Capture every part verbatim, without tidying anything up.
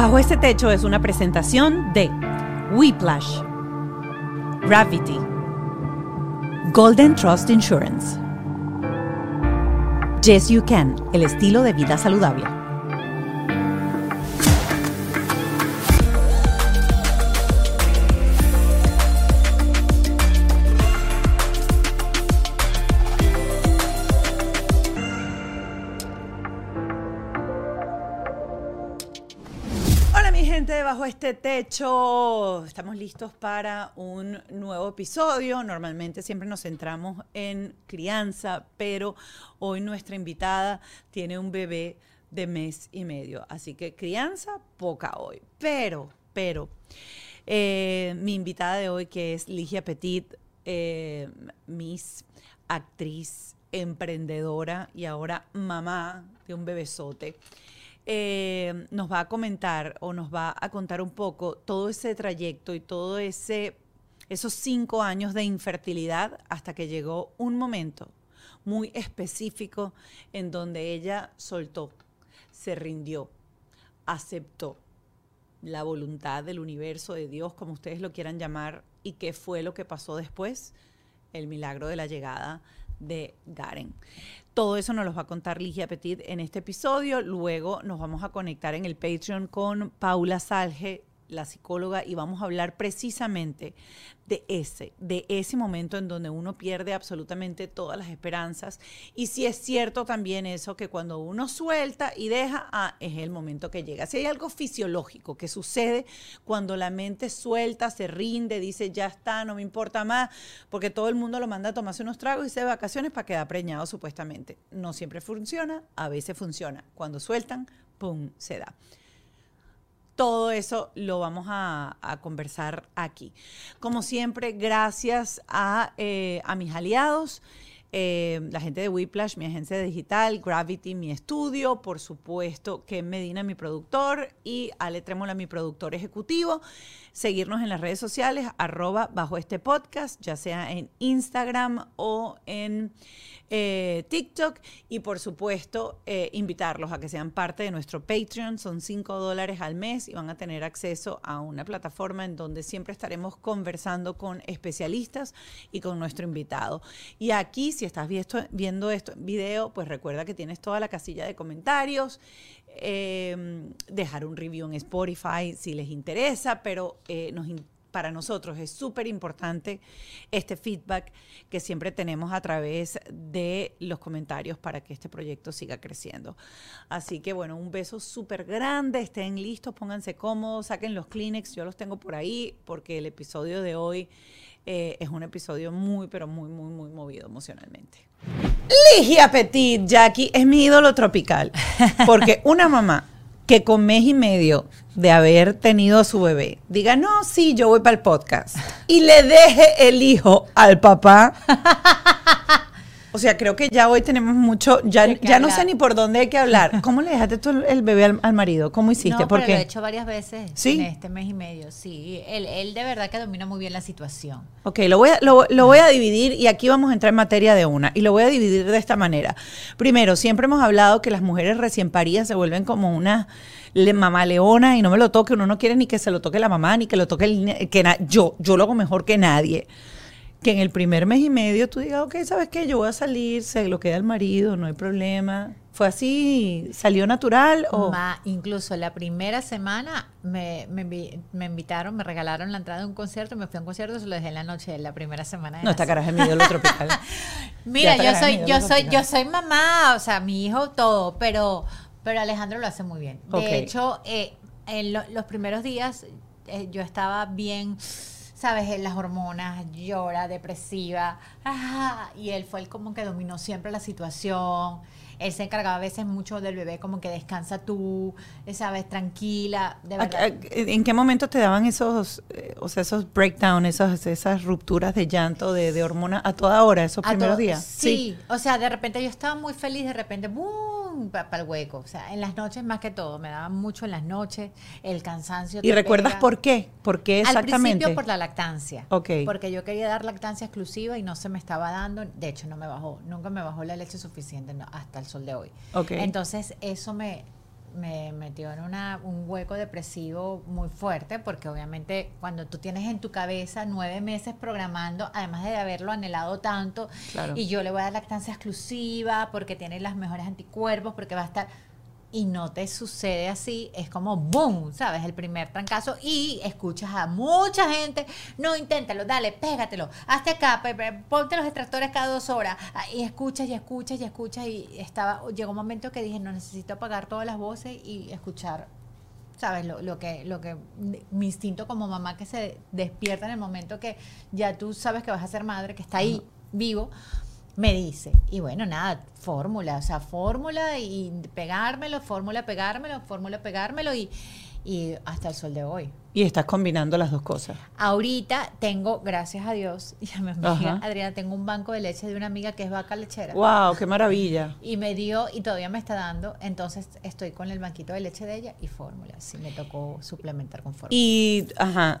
Bajo este techo es una presentación de Weplash, Gravity, Golden Trust Insurance, Yes You Can, el estilo de vida saludable, Bajo este techo. Estamos listos para un nuevo episodio. Normalmente siempre nos centramos en crianza, pero hoy nuestra invitada tiene un bebé de mes y medio, así que crianza poca hoy. Pero, pero, eh, mi invitada de hoy, que es Ligia Petit, eh, Miss, actriz, emprendedora y ahora mamá de un bebesote, Eh, nos va a comentar o nos va a contar un poco todo ese trayecto y todo ese esos cinco años de infertilidad hasta que llegó un momento muy específico en donde ella soltó, se rindió, aceptó la voluntad del universo, de Dios, como ustedes lo quieran llamar, y qué fue lo que pasó después, el milagro de la llegada de Garen. Todo eso nos lo va a contar Ligia Petit en este episodio. Luego nos vamos a conectar en el Patreon con Paula Salge, la psicóloga, y vamos a hablar precisamente de ese, de ese momento en donde uno pierde absolutamente todas las esperanzas. Y si es cierto también eso, que cuando uno suelta y deja, ah, es el momento que llega. Si hay algo fisiológico que sucede cuando la mente suelta, se rinde, dice ya está, no me importa más, porque todo el mundo lo manda a tomarse unos tragos y se de vacaciones para quedar preñado supuestamente. No siempre funciona, a veces funciona. Cuando sueltan, pum, se da. Todo eso lo vamos a, a conversar aquí. Como siempre, gracias a, eh, a mis aliados, eh, la gente de Weplash, mi agencia digital, Gravity, mi estudio, por supuesto, Kem Medina, mi productor, y Ale Tremola, mi productor ejecutivo. Seguirnos en las redes sociales, arroba bajo este podcast, ya sea en Instagram o en Eh, TikTok, y por supuesto eh, invitarlos a que sean parte de nuestro Patreon. Son cinco dólares al mes y van a tener acceso a una plataforma en donde siempre estaremos conversando con especialistas y con nuestro invitado. Y aquí, si estás visto, viendo esto en video, pues recuerda que tienes toda la casilla de comentarios, eh, dejar un review en Spotify si les interesa, pero eh, nos interesa. Para nosotros es súper importante este feedback que siempre tenemos a través de los comentarios para que este proyecto siga creciendo. Así que, bueno, un beso súper grande. Estén listos, pónganse cómodos, saquen los Kleenex. Yo los tengo por ahí porque el episodio de hoy eh, es un episodio muy, pero muy, muy, muy movido emocionalmente. Ligia Petit, Jackie, es mi ídolo tropical. Porque una mamá que con mes y medio de haber tenido a su bebé diga, no, sí, yo voy para el podcast, y le deje el hijo al papá. O sea, creo que ya hoy tenemos mucho, ya, ya no sé ni por dónde hay que hablar. ¿Cómo le dejaste tú el bebé al, al marido? ¿Cómo hiciste? No, ¿Por pero qué? Lo he hecho varias veces. ¿Sí? En este mes y medio, sí. Él, él de verdad que domina muy bien la situación. Ok, lo voy, a, lo, lo voy a dividir, y aquí vamos a entrar en materia de una, y lo voy a dividir de esta manera. Primero, siempre hemos hablado que las mujeres recién paridas se vuelven como una le, mamá leona, y no me lo toque, uno no quiere ni que se lo toque la mamá, ni que lo toque el, que na, yo, yo lo hago mejor que nadie. Que en el primer mes y medio tú digas, ok, ¿sabes qué? Yo voy a salir, se lo queda el marido, no hay problema. ¿Fue así? ¿Salió natural? O Ma, incluso la primera semana me, me, me invitaron, me regalaron la entrada de un concierto, me fui a un concierto, se lo dejé en la noche de la primera semana. De no, esta caraja es mi ídolo tropical. Mira, yo soy, yo soy, tropical. yo soy mamá, o sea, mi hijo, todo, pero, pero Alejandro lo hace muy bien. De okay. hecho, eh, en lo, los primeros días eh, yo estaba bien, sabes, las hormonas, llora, depresiva, ah, y él fue el como que dominó siempre la situación. Él se encargaba a veces mucho del bebé, como que descansa tú, sabes, tranquila, de verdad. ¿En qué momento te daban esos, eh, o sea, esos breakdowns, esas, esas rupturas de llanto, de, de hormonas, a toda hora, esos a primeros días? Sí, sí, o sea, de repente yo estaba muy feliz, de repente, ¡boom!, para pa el hueco. O sea, en las noches más que todo, me daban mucho en las noches, el cansancio. ¿Y recuerdas pega. por qué? ¿Por qué exactamente? Al principio por la lactancia. Ok. Porque yo quería dar lactancia exclusiva y no se me estaba dando, de hecho no me bajó, nunca me bajó la leche suficiente, no, hasta el sol de hoy. Okay. Entonces eso me, me metió en una, un hueco depresivo muy fuerte, porque obviamente cuando tú tienes en tu cabeza nueve meses programando, además de haberlo anhelado tanto, claro, y yo le voy a dar lactancia exclusiva porque tiene las mejores anticuerpos, porque va a estar... y no te sucede así, es como boom, ¿sabes? El primer trancazo, y escuchas a mucha gente, no, inténtalo, dale, pégatelo, hazte acá, ponte los extractores cada dos horas, y escuchas, y escuchas, y escuchas, y estaba, llegó un momento que dije, no, necesito apagar todas las voces y escuchar, ¿sabes? Lo, lo que, lo que, mi instinto como mamá que se despierta en el momento que ya tú sabes que vas a ser madre, que está ahí, vivo, me dice. Y bueno, nada, fórmula, o sea, fórmula y pegármelo, fórmula, pegármelo, fórmula, pegármelo y, y hasta el sol de hoy. Y estás combinando las dos cosas. Ahorita tengo, gracias a Dios, y a mi amiga Adriana, tengo un banco de leche de una amiga que es vaca lechera. ¡Wow, qué maravilla! Y me dio, y todavía me está dando, entonces estoy con el banquito de leche de ella y fórmula, sí, me tocó suplementar con fórmula. Y, ajá...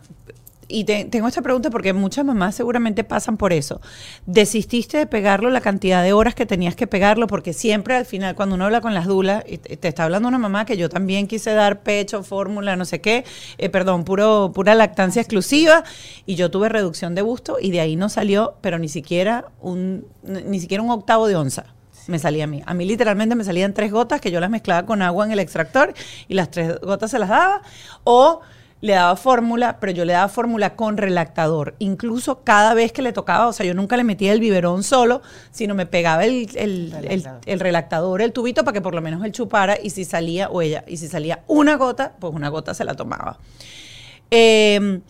Y te, tengo esta pregunta porque muchas mamás seguramente pasan por eso. ¿Desististe de pegarlo la cantidad de horas que tenías que pegarlo? Porque siempre al final cuando uno habla con las dulas, te está hablando una mamá que yo también quise dar pecho, fórmula, no sé qué, eh, perdón, puro, pura lactancia exclusiva, y yo tuve reducción de busto y de ahí no salió, pero ni siquiera un, ni siquiera un octavo de onza. Me salía a mí. A mí literalmente me salían tres gotas que yo las mezclaba con agua en el extractor y las tres gotas se las daba, o... le daba fórmula, pero yo le daba fórmula con relactador. Incluso cada vez que le tocaba, o sea, yo nunca le metía el biberón solo, sino me pegaba el, el, relactador. El, el relactador, el tubito, para que por lo menos él chupara, y si salía, o ella, y si salía una gota, pues una gota se la tomaba. Eh,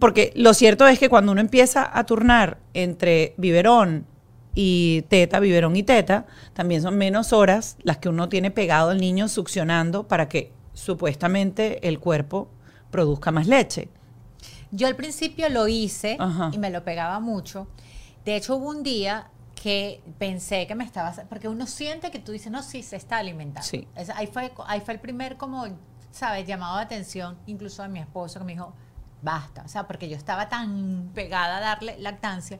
porque lo cierto es que cuando uno empieza a turnar entre biberón y teta, biberón y teta, también son menos horas las que uno tiene pegado al niño succionando para que supuestamente el cuerpo produzca más leche. Yo al principio lo hice, ajá, y me lo pegaba mucho. De hecho, hubo un día que pensé que me estaba... porque uno siente que tú dices, no, sí, se está alimentando. Sí. Es, ahí, fue, ahí fue el primer, como, ¿sabes?, llamado de atención, incluso a mi esposo, que me dijo, basta. O sea, porque yo estaba tan pegada a darle lactancia.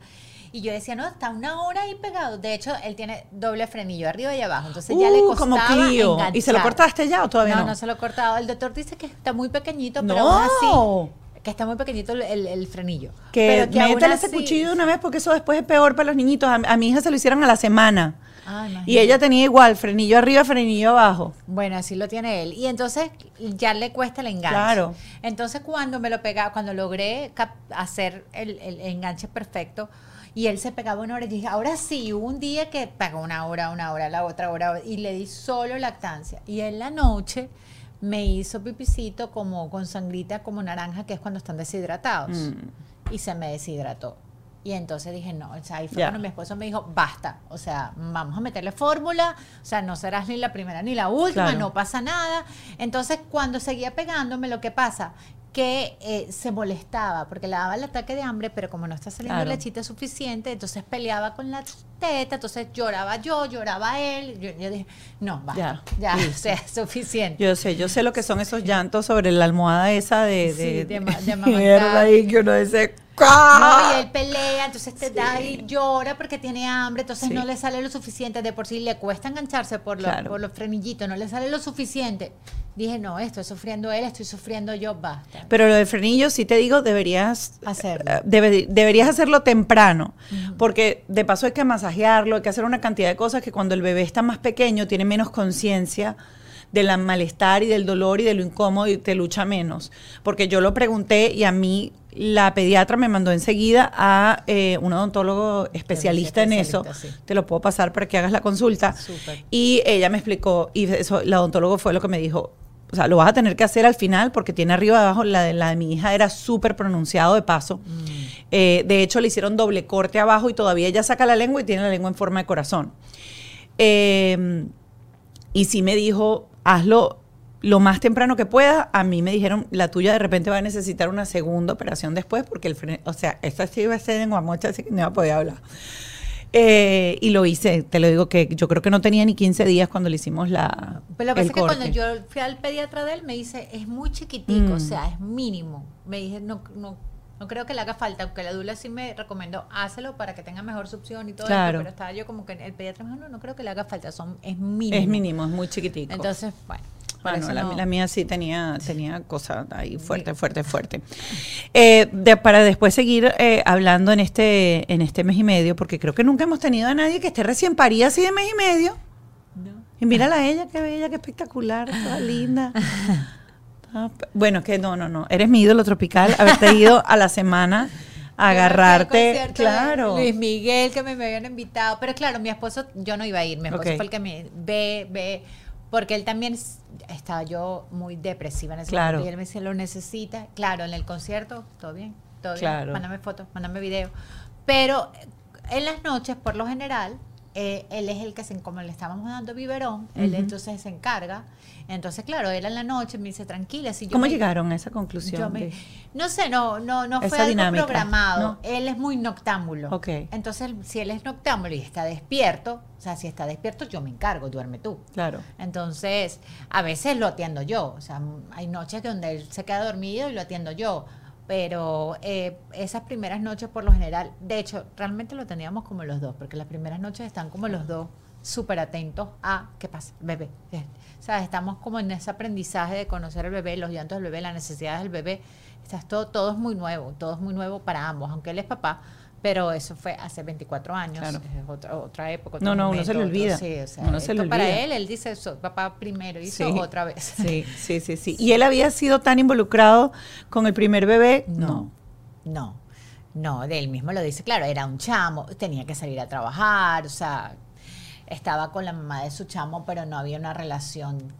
Y yo decía, no, está una hora ahí pegado. De hecho, él tiene doble frenillo, arriba y abajo. Entonces uh, ya le costaba enganchar. ¿Y se lo cortaste ya o todavía no? No, no se lo he cortado. El doctor dice que está muy pequeñito, pero no, aún así, que está muy pequeñito el, el, el frenillo. Que, que métale ese cuchillo de una vez, porque eso después es peor para los niñitos. A, a mi hija se lo hicieron a la semana. Ah, y ella tenía igual, frenillo arriba, frenillo abajo. Bueno, así lo tiene él. Y entonces ya le cuesta el enganche. Claro. Entonces cuando me lo pegaba, cuando logré hacer el, el enganche perfecto, y él se pegaba una hora, y dije, ahora sí, hubo un día que pagó una hora, una hora, la otra hora, y le di solo lactancia. Y en la noche me hizo pipicito como con sangrita, como naranja, que es cuando están deshidratados. Mm. Y se me deshidrató. Y entonces dije, no, o sea, ahí fue, yeah, cuando mi esposo me dijo, basta, o sea, vamos a meterle fórmula, o sea, no serás ni la primera ni la última, claro, no pasa nada. Entonces, cuando seguía pegándome, lo que pasa... que eh, se molestaba porque le daba el ataque de hambre, pero como no está saliendo, claro, lechita suficiente, entonces peleaba con la teta, entonces lloraba yo, lloraba él, yo, yo dije, no, basta, ya, ya, o sea, es suficiente. Yo sé, yo sé lo que son esos llantos sobre la almohada esa de... de, sí, de, de, de mierda ahí que uno dice... ¡Ah! No, y él pelea, entonces te, sí, da y llora porque tiene hambre, entonces, sí, no le sale lo suficiente, de por sí le cuesta engancharse por los, claro, por los frenillitos, no le sale lo suficiente. Dije, no, estoy sufriendo él, estoy sufriendo yo, basta. Pero lo del frenillo, sí te digo, deberías hacerlo, debe, deberías hacerlo temprano, uh-huh, porque de paso hay que masajearlo, hay que hacer una cantidad de cosas que cuando el bebé está más pequeño tiene menos conciencia del malestar y del dolor y de lo incómodo, y te lucha menos. Porque yo lo pregunté y a mí la pediatra me mandó enseguida a eh, un odontólogo especialista, especialista en eso. Sí. Te lo puedo pasar para que hagas la consulta. Súper. Y ella me explicó, y eso, la odontólogo fue lo que me dijo, o sea, lo vas a tener que hacer al final porque tiene arriba y abajo, la de, la de mi hija era súper pronunciado de paso. Mm. Eh, de hecho, le hicieron doble corte abajo y todavía ella saca la lengua y tiene la lengua en forma de corazón. Eh, y sí me dijo, hazlo lo más temprano que pueda. A mí me dijeron, la tuya de repente va a necesitar una segunda operación después porque el freno, o sea, esta sí iba a ser en guamocha, así que no iba a poder hablar. Eh, y lo hice, te lo digo que yo creo que no tenía ni quince días cuando le hicimos la... Pero lo que pasa es que cuando yo fui al pediatra de él, me dice, es muy chiquitico, mm, o sea, es mínimo. Me dije, no, no, no creo que le haga falta, aunque la dula sí me recomendó, hácelo para que tenga mejor succión y todo, claro, eso, pero estaba yo como que el pediatra me dijo, no, no creo que le haga falta, son, es mínimo. Es mínimo, es muy chiquitico. Entonces, bueno. Bueno, eso la, no. la mía sí tenía, tenía cosas ahí fuerte, fuerte, fuerte. Eh, de, para después seguir eh, hablando en este, en este mes y medio, porque creo que nunca hemos tenido a nadie que esté recién parida así de mes y medio. No. Y mírala a ella, qué bella, qué espectacular, toda linda. Bueno, que no, no, no. Eres mi ídolo tropical, haberte ido a la semana. Agarrarte, claro. Luis Miguel, que me, me habían invitado. Pero claro, mi esposo, yo no iba a ir. Mi esposo okay. fue el que me ve, ve. Porque él también estaba yo muy depresiva en ese claro. momento. Y él me decía, lo necesita. Claro, en el concierto, todo bien, todo claro. bien. Mándame fotos, mándame video. Pero en las noches, por lo general, eh, él es el que, se, como le estábamos dando biberón, uh-huh. él entonces se encarga. Entonces, claro, era en la noche, me dice, tranquila. Si yo ¿Cómo me, llegaron a esa conclusión? Me, de, no sé, no no no fue algo dinámica, programado. ¿No? Él es muy noctámbulo. Okay. Entonces, si él es noctámbulo y está despierto, o sea, si está despierto, yo me encargo, duerme tú. Claro. Entonces, a veces lo atiendo yo. O sea, hay noches donde él se queda dormido y lo atiendo yo. Pero eh, esas primeras noches, por lo general, de hecho, realmente lo teníamos como los dos, porque las primeras noches están como los dos súper atentos a qué pasa, bebé. O sea, estamos como en ese aprendizaje de conocer al bebé, los llantos del bebé, las necesidades del bebé. Estás todo, todo es muy nuevo, todo es muy nuevo para ambos, aunque él es papá, pero eso fue hace veinticuatro años, claro. es otra, otra época. Otro no, no, momento, uno se le olvida. Otro, sí, o sea, uno se le olvida. Para él, él dice, so, papá primero, y sí, so, otra vez. Sí, sí, sí, sí. ¿Y él había sido tan involucrado con el primer bebé? No, no, no, no, de él mismo lo dice, claro, era un chamo, tenía que salir a trabajar, o sea, estaba con la mamá de su chamo, pero no había una relación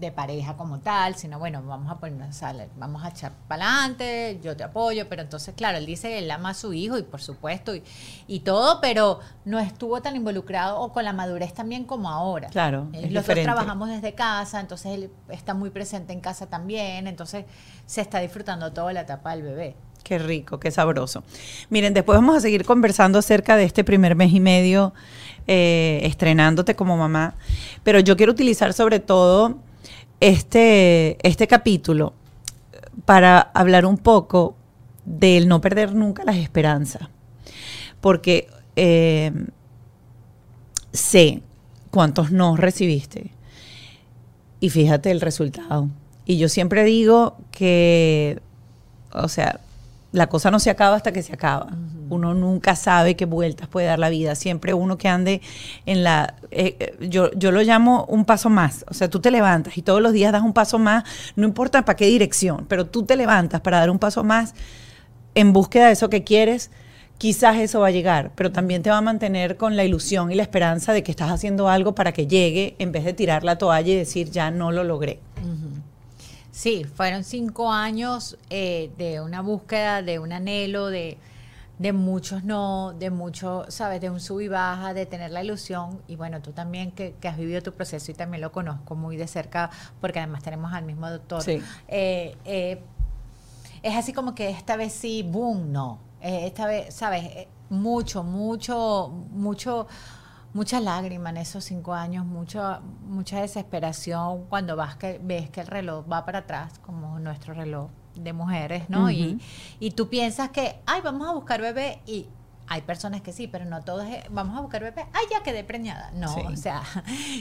de pareja como tal, sino bueno, vamos a poner, o sea, vamos a echar para adelante, yo te apoyo, pero entonces, claro, él dice, él ama a su hijo y por supuesto, y, y todo, pero no estuvo tan involucrado o con la madurez también como ahora. Claro, eh, los diferente. Dos trabajamos desde casa, entonces él está muy presente en casa también, entonces se está disfrutando toda la etapa del bebé. Qué rico, qué sabroso. Miren, después vamos a seguir conversando acerca de este primer mes y medio eh, estrenándote como mamá, pero yo quiero utilizar sobre todo este, este capítulo para hablar un poco del no perder nunca las esperanzas, porque eh, sé cuántos no recibiste y fíjate el resultado. Y yo siempre digo que, o sea, la cosa no se acaba hasta que se acaba. Uh-huh. Uno nunca sabe qué vueltas puede dar la vida. Siempre uno que ande en la... Eh, yo, yo lo llamo un paso más. O sea, tú te levantas y todos los días das un paso más, no importa para qué dirección, pero tú te levantas para dar un paso más en búsqueda de eso que quieres. Quizás eso va a llegar, pero también te va a mantener con la ilusión y la esperanza de que estás haciendo algo para que llegue, en vez de tirar la toalla y decir, ya no lo logré. Uh-huh. Sí, fueron cinco años eh, de una búsqueda, de un anhelo, de, de muchos no, de muchos, sabes, de un sub y baja, de tener la ilusión. Y bueno, tú también que, que has vivido tu proceso y también lo conozco muy de cerca, porque además tenemos al mismo doctor. Sí. Eh, eh, es así como que esta vez sí, boom, no. Eh, esta vez, sabes, eh, mucho, mucho, mucho... Muchas lágrimas en esos cinco años, mucha, mucha desesperación cuando vas que, ves que el reloj va para atrás, como nuestro reloj de mujeres, ¿no? Uh-huh. Y, y tú piensas que, ay, vamos a buscar bebé, y hay personas que sí, pero no todas, vamos a buscar bebé, ay, ya quedé preñada. No, sí. O sea,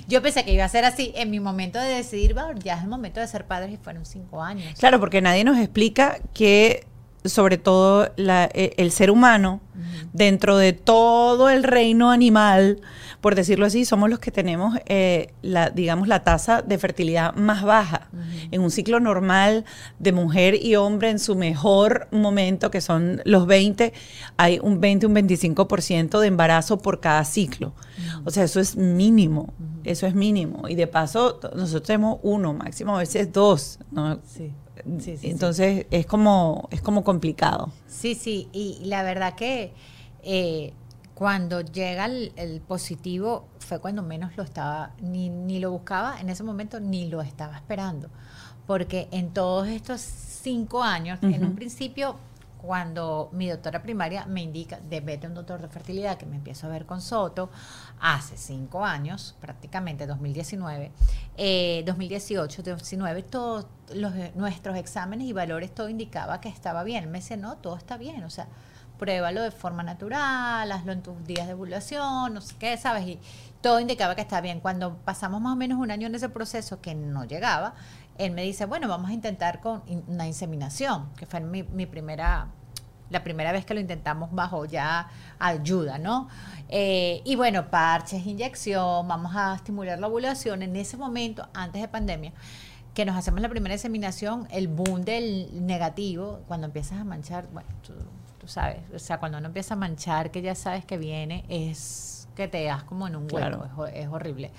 yo pensé que iba a ser así en mi momento de decidir, bueno, ya es el momento de ser padres y fueron cinco años. Claro, porque nadie nos explica que... sobre todo la, el ser humano, uh-huh. dentro de todo el reino animal, por decirlo así, somos los que tenemos, eh, la, digamos, la tasa de fertilidad más baja. Uh-huh. En un ciclo normal de mujer y hombre, en su mejor momento, que son los veinte, hay un veinte, un veinticinco por ciento de embarazo por cada ciclo. Uh-huh. O sea, eso es mínimo, uh-huh. eso es mínimo. Y de paso, nosotros tenemos uno, máximo a veces dos, ¿no? Sí. Sí, sí, entonces sí. es como es como complicado. Sí, sí, y la verdad que eh, cuando llega el, el positivo fue cuando menos lo estaba, ni, ni lo buscaba en ese momento, ni lo estaba esperando, porque en todos estos cinco años, uh-huh. en un principio, cuando mi doctora primaria me indica, de vete a un doctor de fertilidad, que me empiezo a ver con Soto, hace cinco años, prácticamente, dos mil diecinueve, eh, dos mil dieciocho, dos mil diecinueve, todos los, nuestros exámenes y valores, todo indicaba que estaba bien. Me dice, no, todo está bien, o sea, pruébalo de forma natural, hazlo en tus días de ovulación, no sé qué, ¿sabes? Y todo indicaba que estaba bien. Cuando pasamos más o menos un año en ese proceso, que no llegaba, él me dice, bueno, vamos a intentar con una inseminación, que fue mi, mi primera... la primera vez que lo intentamos bajo ya ayuda, ¿no? Eh, y bueno, parches, inyección, vamos a estimular la ovulación. En ese momento, antes de pandemia, que nos hacemos la primera inseminación, el boom del negativo, cuando empiezas a manchar, bueno, tú, tú sabes, o sea, cuando uno empieza a manchar, que ya sabes que viene, es que te das como en un hueco, claro. es, es horrible.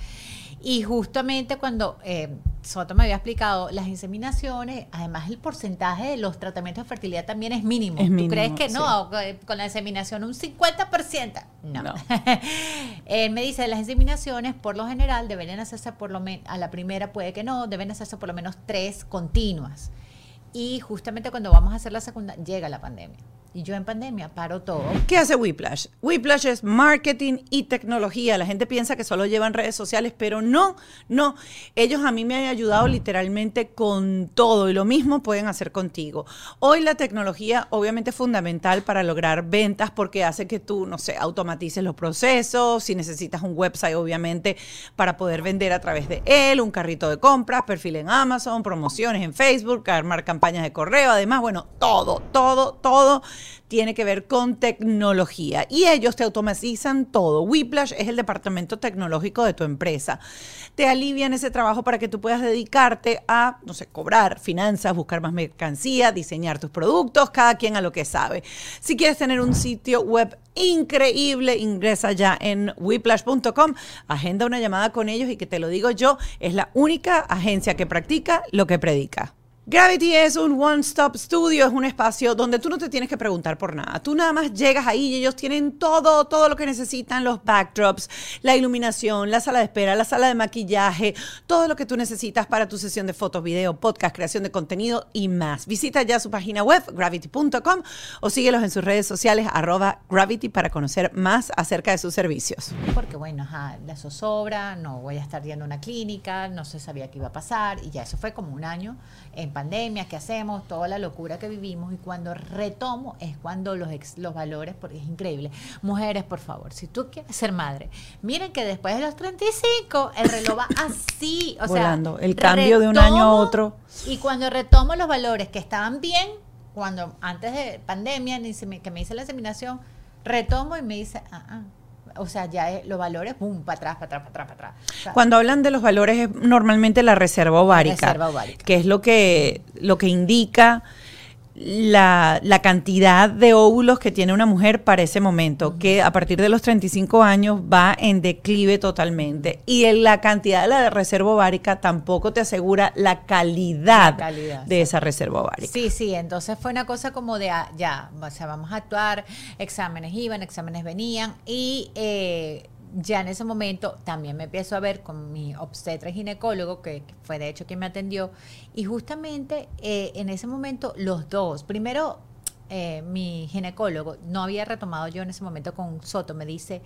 Y justamente cuando eh, Soto me había explicado las inseminaciones, además el porcentaje de los tratamientos de fertilidad también es mínimo. Es mínimo. ¿Tú crees que no? Sí. Con la inseminación un cincuenta por ciento. No. no. Él me dice, las inseminaciones por lo general deben hacerse por lo menos, a la primera puede que no, deben hacerse por lo menos tres continuas. Y justamente cuando vamos a hacer la segunda, llega la pandemia. Y yo en pandemia paro todo. ¿Qué hace Weplash? Weplash es marketing y tecnología. La gente piensa que solo llevan redes sociales, pero no, no. Ellos a mí me han ayudado literalmente con todo y lo mismo pueden hacer contigo. Hoy la tecnología obviamente es fundamental para lograr ventas porque hace que tú, no sé, automatices los procesos. Si necesitas un website, obviamente, para poder vender a través de él, un carrito de compras, perfil en Amazon, promociones en Facebook, armar campañas de correo. Además, bueno, todo, todo, todo tiene que ver con tecnología y ellos te automatizan todo. Weplash es el departamento tecnológico de tu empresa. Te alivian ese trabajo para que tú puedas dedicarte a, no sé, cobrar finanzas, buscar más mercancía, diseñar tus productos, cada quien a lo que sabe. Si quieres tener un sitio web increíble, ingresa ya en weplash punto com, agenda una llamada con ellos y que te lo digo yo, es la única agencia que practica lo que predica. Gravity es un one-stop studio, es un espacio donde tú no te tienes que preguntar por nada. Tú nada más llegas ahí y ellos tienen todo, todo lo que necesitan, los backdrops, la iluminación, la sala de espera, la sala de maquillaje, todo lo que tú necesitas para tu sesión de fotos, video, podcast, creación de contenido y más. Visita ya su página web, gravity punto com, o síguelos en sus redes sociales, arroba gravity, para conocer más acerca de sus servicios. Porque bueno, ajá, la zozobra, no voy a estar yendo a una clínica, no se sabía qué iba a pasar y ya eso fue como un año en pandemia, ¿qué hacemos? Toda la locura que vivimos y cuando retomo es cuando los, ex, los valores, porque es increíble. Mujeres, por favor, si tú quieres ser madre, miren que después de los treinta y cinco el reloj va así, o volando, sea, el cambio de un año a otro. Y cuando retomo los valores que estaban bien, cuando antes de pandemia, que me hice la inseminación, retomo y me dice, ah, ah. O sea, ya los valores, pum, para atrás, para atrás, para atrás, para atrás. O sea, cuando hablan de los valores es normalmente la reserva ovárica, reserva ovárica. que es lo que, lo que indica la, la cantidad de óvulos que tiene una mujer para ese momento, uh-huh. que a partir de los treinta y cinco años va en declive totalmente. Y en la cantidad de la reserva ovárica tampoco te asegura la calidad, la calidad de sí. esa reserva ovárica. Sí, sí, entonces fue una cosa como de, ya, o sea, vamos a actuar, exámenes iban, exámenes venían y... Eh, ya en ese momento también me empiezo a ver con mi obstetra y ginecólogo, que fue de hecho quien me atendió, y justamente eh, en ese momento los dos, primero eh, mi ginecólogo, no había retomado yo en ese momento con Soto, me dice,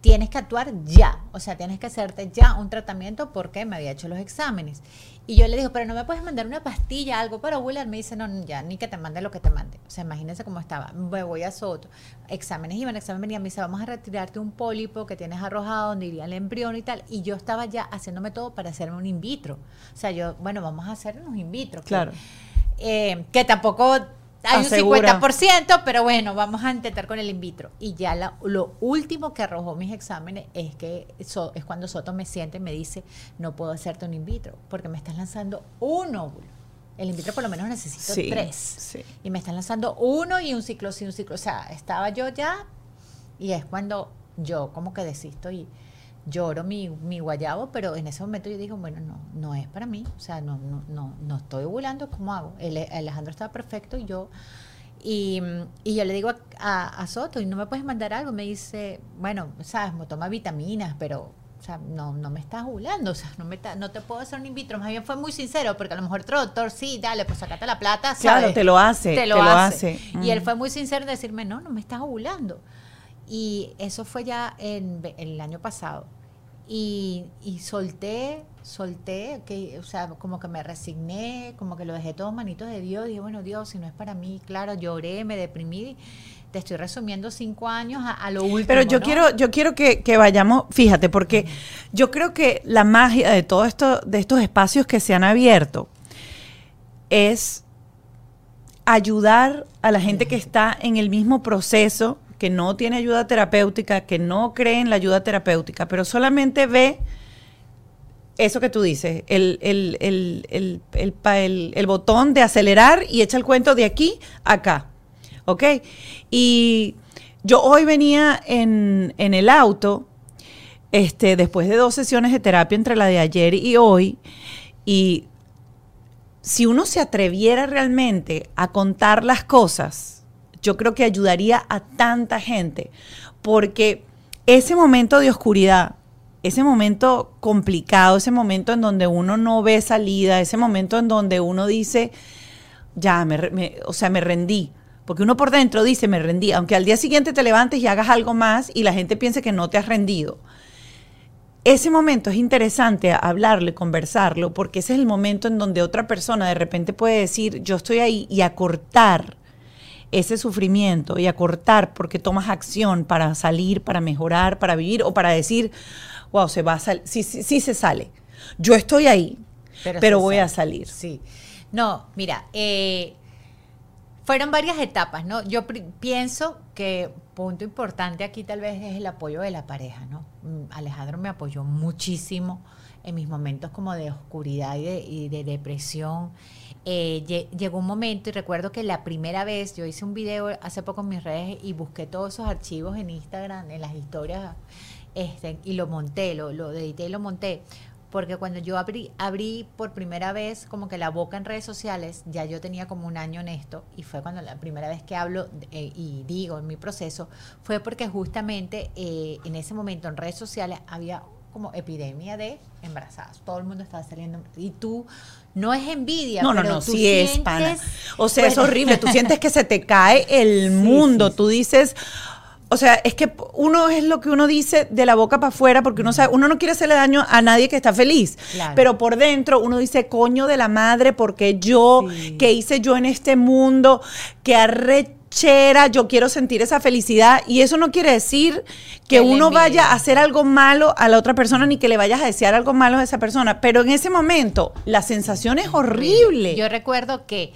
tienes que actuar ya, o sea, tienes que hacerte ya un tratamiento porque me había hecho los exámenes. Y yo le digo, pero no me puedes mandar una pastilla, algo para ovular. Me dice, no, ya, ni que te mande lo que te mande. O sea, imagínense cómo estaba. Me voy a Soto. Exámenes iban, exámenes venían. Me dice, vamos a retirarte un pólipo que tienes arrojado, donde iría el embrión y tal. Y yo estaba ya haciéndome todo para hacerme un in vitro. O sea, yo, bueno, vamos a hacer unos in vitro. Claro. Que, eh, que tampoco... Hay Asegura. un cincuenta por ciento, pero bueno, vamos a intentar con el in vitro. Y ya la, lo último que arrojó mis exámenes es que so, es cuando Soto me siente y me dice, no puedo hacerte un in vitro, porque me estás lanzando un óvulo. El in vitro por lo menos necesito sí, tres. Sí. Y me están lanzando uno y un ciclo, sí, un ciclo. O sea, estaba yo ya y es cuando yo como que desisto y... lloro mi, mi guayabo, pero en ese momento yo digo, bueno, no, no es para mí, o sea, no, no, no, no estoy ovulando, ¿cómo hago? El, Alejandro estaba perfecto y yo, y, y yo le digo a, a, a Soto, y no me puedes mandar algo, me dice, bueno, sabes, me toma vitaminas, pero, o sea, no, no me estás ovulando, o sea, no, me ta, no te puedo hacer un in vitro, más bien fue muy sincero, porque a lo mejor otro doctor, sí, dale, pues sacate la plata, ¿sabes? Claro, te lo hace, te lo, te lo hace. hace. Mm. Y él fue muy sincero en decirme, no, no me estás ovulando. Y eso fue ya en, en el año pasado. Y, y solté solté, que, o sea, como que me resigné, como que lo dejé todo manitos de Dios. Dije, bueno, Dios, si no es para mí, claro, lloré, me deprimí. Te estoy resumiendo cinco años a, a lo último. Pero yo, ¿no?, quiero, yo quiero que, que vayamos, fíjate, porque yo creo que la magia de todo esto, de estos espacios que se han abierto, es ayudar a la gente que está en el mismo proceso, que no tiene ayuda terapéutica, que no cree en la ayuda terapéutica, pero solamente ve eso que tú dices, el, el, el, el, el, el, el botón de acelerar y echa el cuento de aquí a acá. ¿Ok? Y yo hoy venía en, en el auto, este, después de dos sesiones de terapia entre la de ayer y hoy, y si uno se atreviera realmente a contar las cosas, yo creo que ayudaría a tanta gente, porque ese momento de oscuridad, ese momento complicado, ese momento en donde uno no ve salida, ese momento en donde uno dice, ya, me, me, o sea, me rendí. Porque uno por dentro dice, me rendí, aunque al día siguiente te levantes y hagas algo más y la gente piense que no te has rendido. Ese momento es interesante hablarlo y conversarlo, porque ese es el momento en donde otra persona de repente puede decir, yo estoy ahí, y acortar ese sufrimiento, y acortar porque tomas acción para salir, para mejorar, para vivir, o para decir, wow, se va a salir, sí, sí, sí se sale. Yo estoy ahí, pero, pero voy sale. a salir. Sí. No, mira, eh... fueron varias etapas, ¿no? Yo pienso que punto importante aquí tal vez es el apoyo de la pareja, ¿no? Alejandro me apoyó muchísimo en mis momentos como de oscuridad y de, y de depresión. Eh, llegó un momento, y recuerdo que la primera vez, yo hice un video hace poco en mis redes y busqué todos esos archivos en Instagram, en las historias, este, y lo monté, lo, lo edité y lo monté. Porque cuando yo abrí, abrí por primera vez como que la boca en redes sociales, ya yo tenía como un año en esto, y fue cuando la primera vez que hablo eh, y digo en mi proceso, fue porque justamente eh, en ese momento en redes sociales había como epidemia de embarazadas. Todo el mundo estaba saliendo. Y tú, no es envidia. No, pero no, no, tú sí sientes, es pana. O sea, pues, es horrible. Tú sientes que se te cae el sí, mundo. Sí, tú dices... O sea, es que uno es lo que uno dice de la boca para afuera, porque uno sabe, uno no quiere hacerle daño a nadie que está feliz. Claro. Pero por dentro uno dice, coño de la madre, porque yo, sí. ¿qué hice yo en este mundo? Qué arrechera, yo quiero sentir esa felicidad. Y eso no quiere decir que, que uno vaya a hacer algo malo a la otra persona, ni que le vayas a desear algo malo a esa persona. Pero en ese momento, la sensación es horrible. Yo recuerdo que...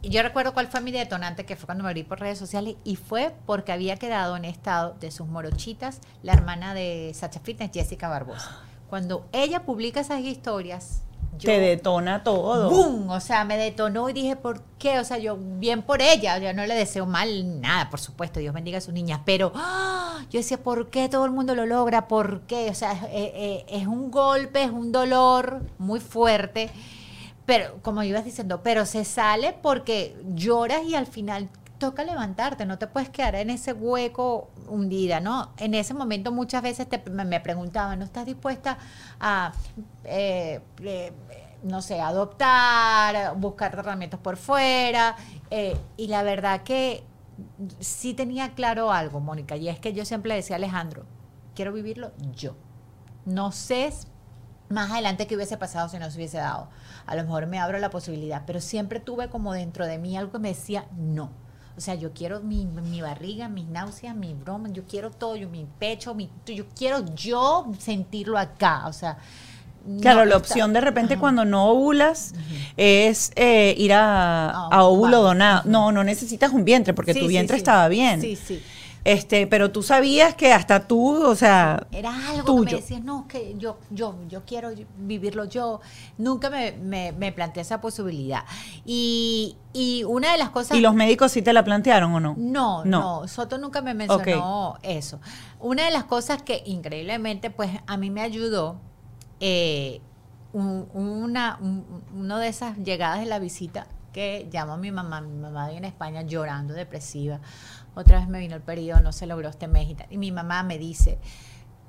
Yo recuerdo cuál fue mi detonante, que fue cuando me abrí por redes sociales, y fue porque había quedado en estado de sus morochitas la hermana de Sacha Fitness, Jessica Barbosa. Cuando ella publica esas historias... Yo, te detona todo. ¡Bum! O sea, me detonó y dije, ¿por qué? O sea, yo bien por ella. Yo no le deseo mal nada, por supuesto. Dios bendiga a sus niñas. Pero ¡oh! yo decía, ¿por qué todo el mundo lo logra? ¿Por qué? O sea, eh, eh, es un golpe, es un dolor muy fuerte. Pero, como ibas diciendo, pero se sale porque lloras y al final toca levantarte, no te puedes quedar en ese hueco hundida, ¿no? En ese momento muchas veces te, me preguntaban, ¿no estás dispuesta a, eh, eh, no sé, adoptar, buscar tratamientos por fuera? Eh, y la verdad que sí tenía claro algo, Mónica, y es que yo siempre le decía a Alejandro, quiero vivirlo yo. No sé más adelante qué hubiese pasado si no se hubiese dado. A lo mejor me abro la posibilidad, pero siempre tuve como dentro de mí algo que me decía no. O sea, yo quiero mi, mi barriga, mis náuseas, mi broma, yo quiero todo, yo, mi pecho, mi, yo quiero yo sentirlo acá, o sea. Claro, no, la opción está, de repente ajá. cuando no ovulas uh-huh. es eh, ir a, oh, a óvulo wow. donado. No, no necesitas un vientre porque sí, tu vientre sí, estaba sí. bien. Sí, sí. Este, pero tú sabías que hasta tú, o sea, era algo tuyo. Que me decías, no, que yo, yo, yo quiero vivirlo yo. Nunca me, me, me planteé esa posibilidad. Y, y una de las cosas... ¿Y los médicos sí te la plantearon o no? No, no, no Soto nunca me mencionó okay. eso. Una de las cosas que increíblemente, pues, a mí me ayudó, eh, un, una, un, uno de esas llegadas de la visita que llamó a mi mamá, mi mamá vive en España llorando, depresiva. Otra vez me vino el periodo, no se logró este mes y tal. Y mi mamá me dice,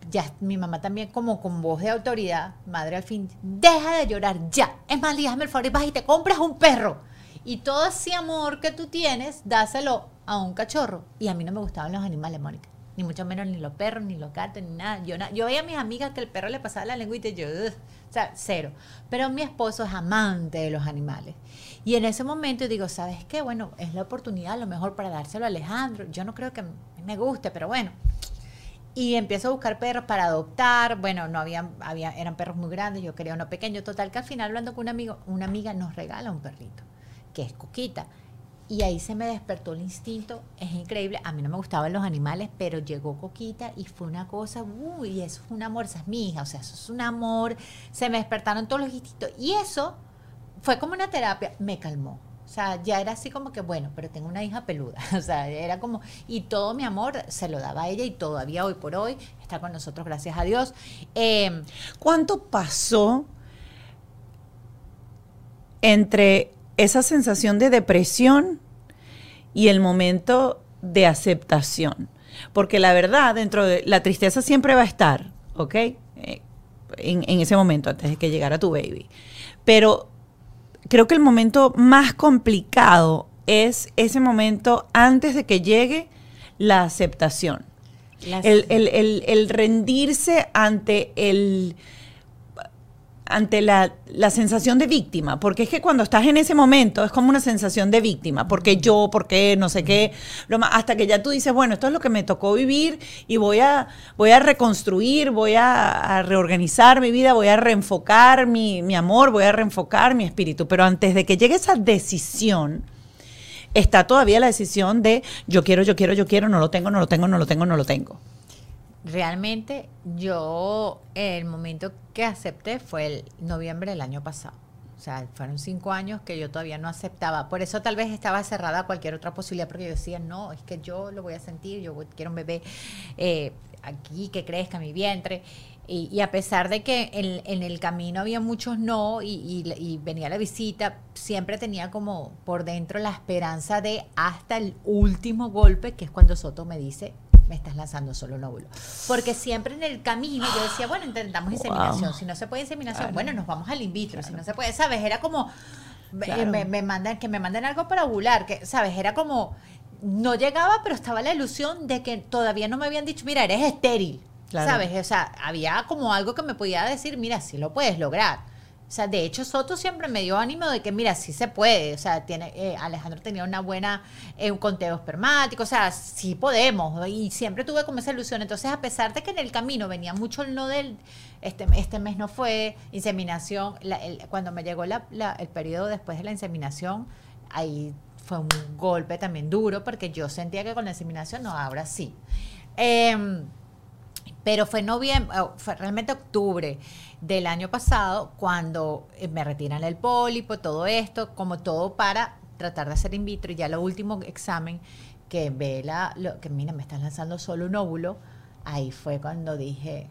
ya, mi mamá también como con voz de autoridad, madre al fin, deja de llorar ya. Es más, dígame el favor y vas y te compras un perro. Y todo ese amor que tú tienes, dáselo a un cachorro. Y a mí no me gustaban los animales, Mónica. ni mucho menos ni los perros, ni los gatos, ni nada. Yo, yo veía a mis amigas que el perro le pasaba la lengüita y yo, ugh, o sea, cero. Pero mi esposo es amante de los animales. Y en ese momento digo, ¿sabes qué? Bueno, es la oportunidad a lo mejor para dárselo a Alejandro. Yo no creo que me guste, pero bueno. Y empiezo a buscar perros para adoptar. Bueno, no había, había, eran perros muy grandes, yo quería uno pequeño. Total, que al final hablando con un amigo, una amiga nos regala un perrito, que es Coquita. Y ahí se me despertó el instinto, es increíble, a mí no me gustaban los animales, pero llegó Coquita y fue una cosa, uy, eso es un amor, esa es mi hija, o sea, eso es un amor, se me despertaron todos los instintos, y eso fue como una terapia, me calmó, o sea, ya era así como que, bueno, pero tengo una hija peluda, o sea, era como, y todo mi amor se lo daba a ella, y todavía hoy por hoy está con nosotros, gracias a Dios. Eh, ¿Cuánto pasó entre esa sensación de depresión y el momento de aceptación? Porque la verdad, dentro de la tristeza siempre va a estar, ¿ok? En, en ese momento, antes de que llegara tu baby. Pero creo que el momento más complicado es ese momento antes de que llegue la aceptación. La el, el, el, el rendirse ante el... ante la, la sensación de víctima, porque es que cuando estás en ese momento es como una sensación de víctima, porque yo, porque no sé qué, hasta que ya tú dices, bueno, esto es lo que me tocó vivir y voy a, voy a reconstruir, voy a, a reorganizar mi vida, voy a reenfocar mi, mi amor, voy a reenfocar mi espíritu. Pero antes de que llegue esa decisión, está todavía la decisión de yo quiero, yo quiero, yo quiero, no lo tengo, no lo tengo, no lo tengo, no lo tengo. Realmente yo el momento que acepté fue el noviembre del año pasado. O sea, fueron cinco años que yo todavía no aceptaba. Por eso tal vez estaba cerrada a cualquier otra posibilidad, porque yo decía, no, es que yo lo voy a sentir, yo quiero un bebé eh, aquí que crezca en mi vientre. Y, y a pesar de que en, en el camino había muchos no y, y, y venía la visita, siempre tenía como por dentro la esperanza de hasta el último golpe, que es cuando Soto me dice... me estás lanzando solo un óvulo. Porque siempre en el camino yo decía, bueno, intentamos inseminación. Wow. Si no se puede inseminación, claro, bueno, nos vamos al in vitro. Claro. Si no se puede, ¿sabes? Era como, claro, eh, me, me mandan, que me manden algo para ovular, que, ¿sabes? Era como, no llegaba, pero estaba la ilusión de que todavía no me habían dicho, mira, eres estéril, claro, ¿sabes? O sea, había como algo que me podía decir, mira, sí lo puedes lograr. O sea, de hecho, Soto siempre me dio ánimo de que, mira, sí se puede. O sea, tiene, eh, Alejandro tenía una buena, eh, un conteo espermático. O sea, sí podemos. Y siempre tuve como esa ilusión. Entonces, a pesar de que en el camino venía mucho el no del... Este, este mes no fue inseminación. La, el, cuando me llegó la, la, el periodo después de la inseminación, ahí fue un golpe también duro, porque yo sentía que con la inseminación, no, ahora sí. Eh, pero fue noviembre, fue realmente octubre del año pasado, cuando me retiran el pólipo, todo esto, como todo para tratar de hacer in vitro, y ya el último examen que ve la, lo, que mira, me estás lanzando solo un óvulo, ahí fue cuando dije,